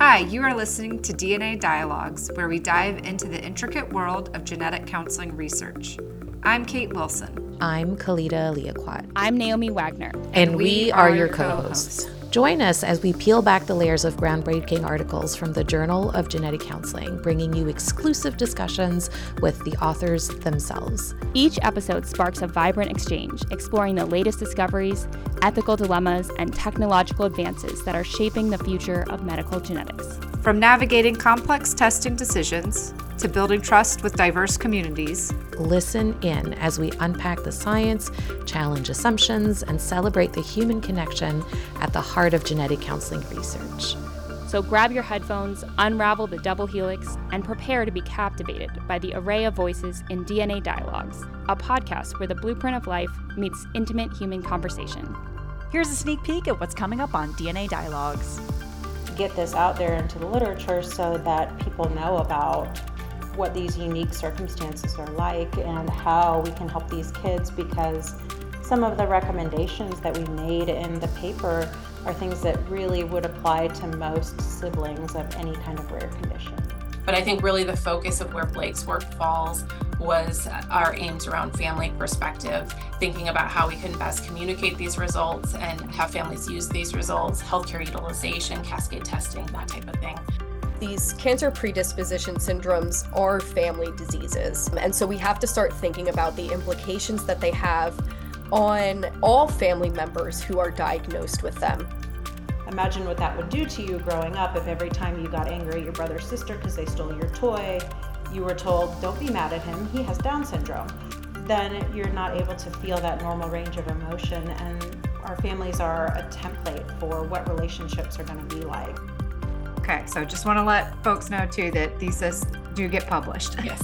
Hi, you are listening to DNA Dialogues, where we dive into the intricate world of genetic counseling research. I'm Kate Wilson. I'm Kalita Aliakwat. I'm Naomi Wagner. And we are your co-hosts. Join us as we peel back the layers of groundbreaking articles from the Journal of Genetic Counseling, bringing you exclusive discussions with the authors themselves. Each episode sparks a vibrant exchange, exploring the latest discoveries, ethical dilemmas, and technological advances that are shaping the future of medical genetics. From navigating complex testing decisions to building trust with diverse communities. Listen in as we unpack the science, challenge assumptions, and celebrate the human connection at the heart of genetic counseling research. So grab your headphones, unravel the double helix, and prepare to be captivated by the array of voices in DNA Dialogues, a podcast where the blueprint of life meets intimate human conversation. Here's a sneak peek at what's coming up on DNA Dialogues. Get this out there into the literature so that people know about what these unique circumstances are like and how we can help these kids, because some of the recommendations that we made in the paper are things that really would apply to most siblings of any kind of rare condition. But I think really the focus of where Blake's work falls was our aims around family perspective, thinking about how we can best communicate these results and have families use these results, healthcare utilization, cascade testing, that type of thing. These cancer predisposition syndromes are family diseases. And so we have to start thinking about the implications that they have on all family members who are diagnosed with them. Imagine what that would do to you growing up if every time you got angry at your brother or sister because they stole your toy, you were told, don't be mad at him, he has Down syndrome. Then you're not able to feel that normal range of emotion, and our families are a template for what relationships are going to be like. Okay, so just want to let folks know too that theses do get published. Yes.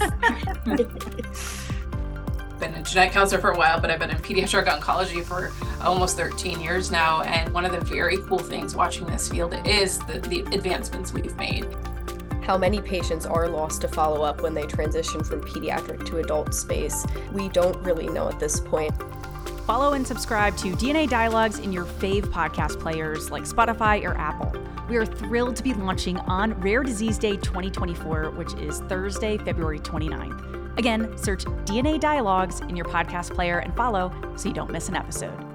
Been a genetic counselor for a while, but I've been in pediatric oncology for almost 13 years now. And one of the very cool things watching this field is the advancements we've made. How many patients are lost to follow-up when they transition from pediatric to adult space? We don't really know at this point. Follow and subscribe to DNA Dialogues in your fave podcast players like Spotify or Apple. We are thrilled to be launching on Rare Disease Day 2024, which is Thursday, February 29th. Again, search DNA Dialogues in your podcast player and follow so you don't miss an episode.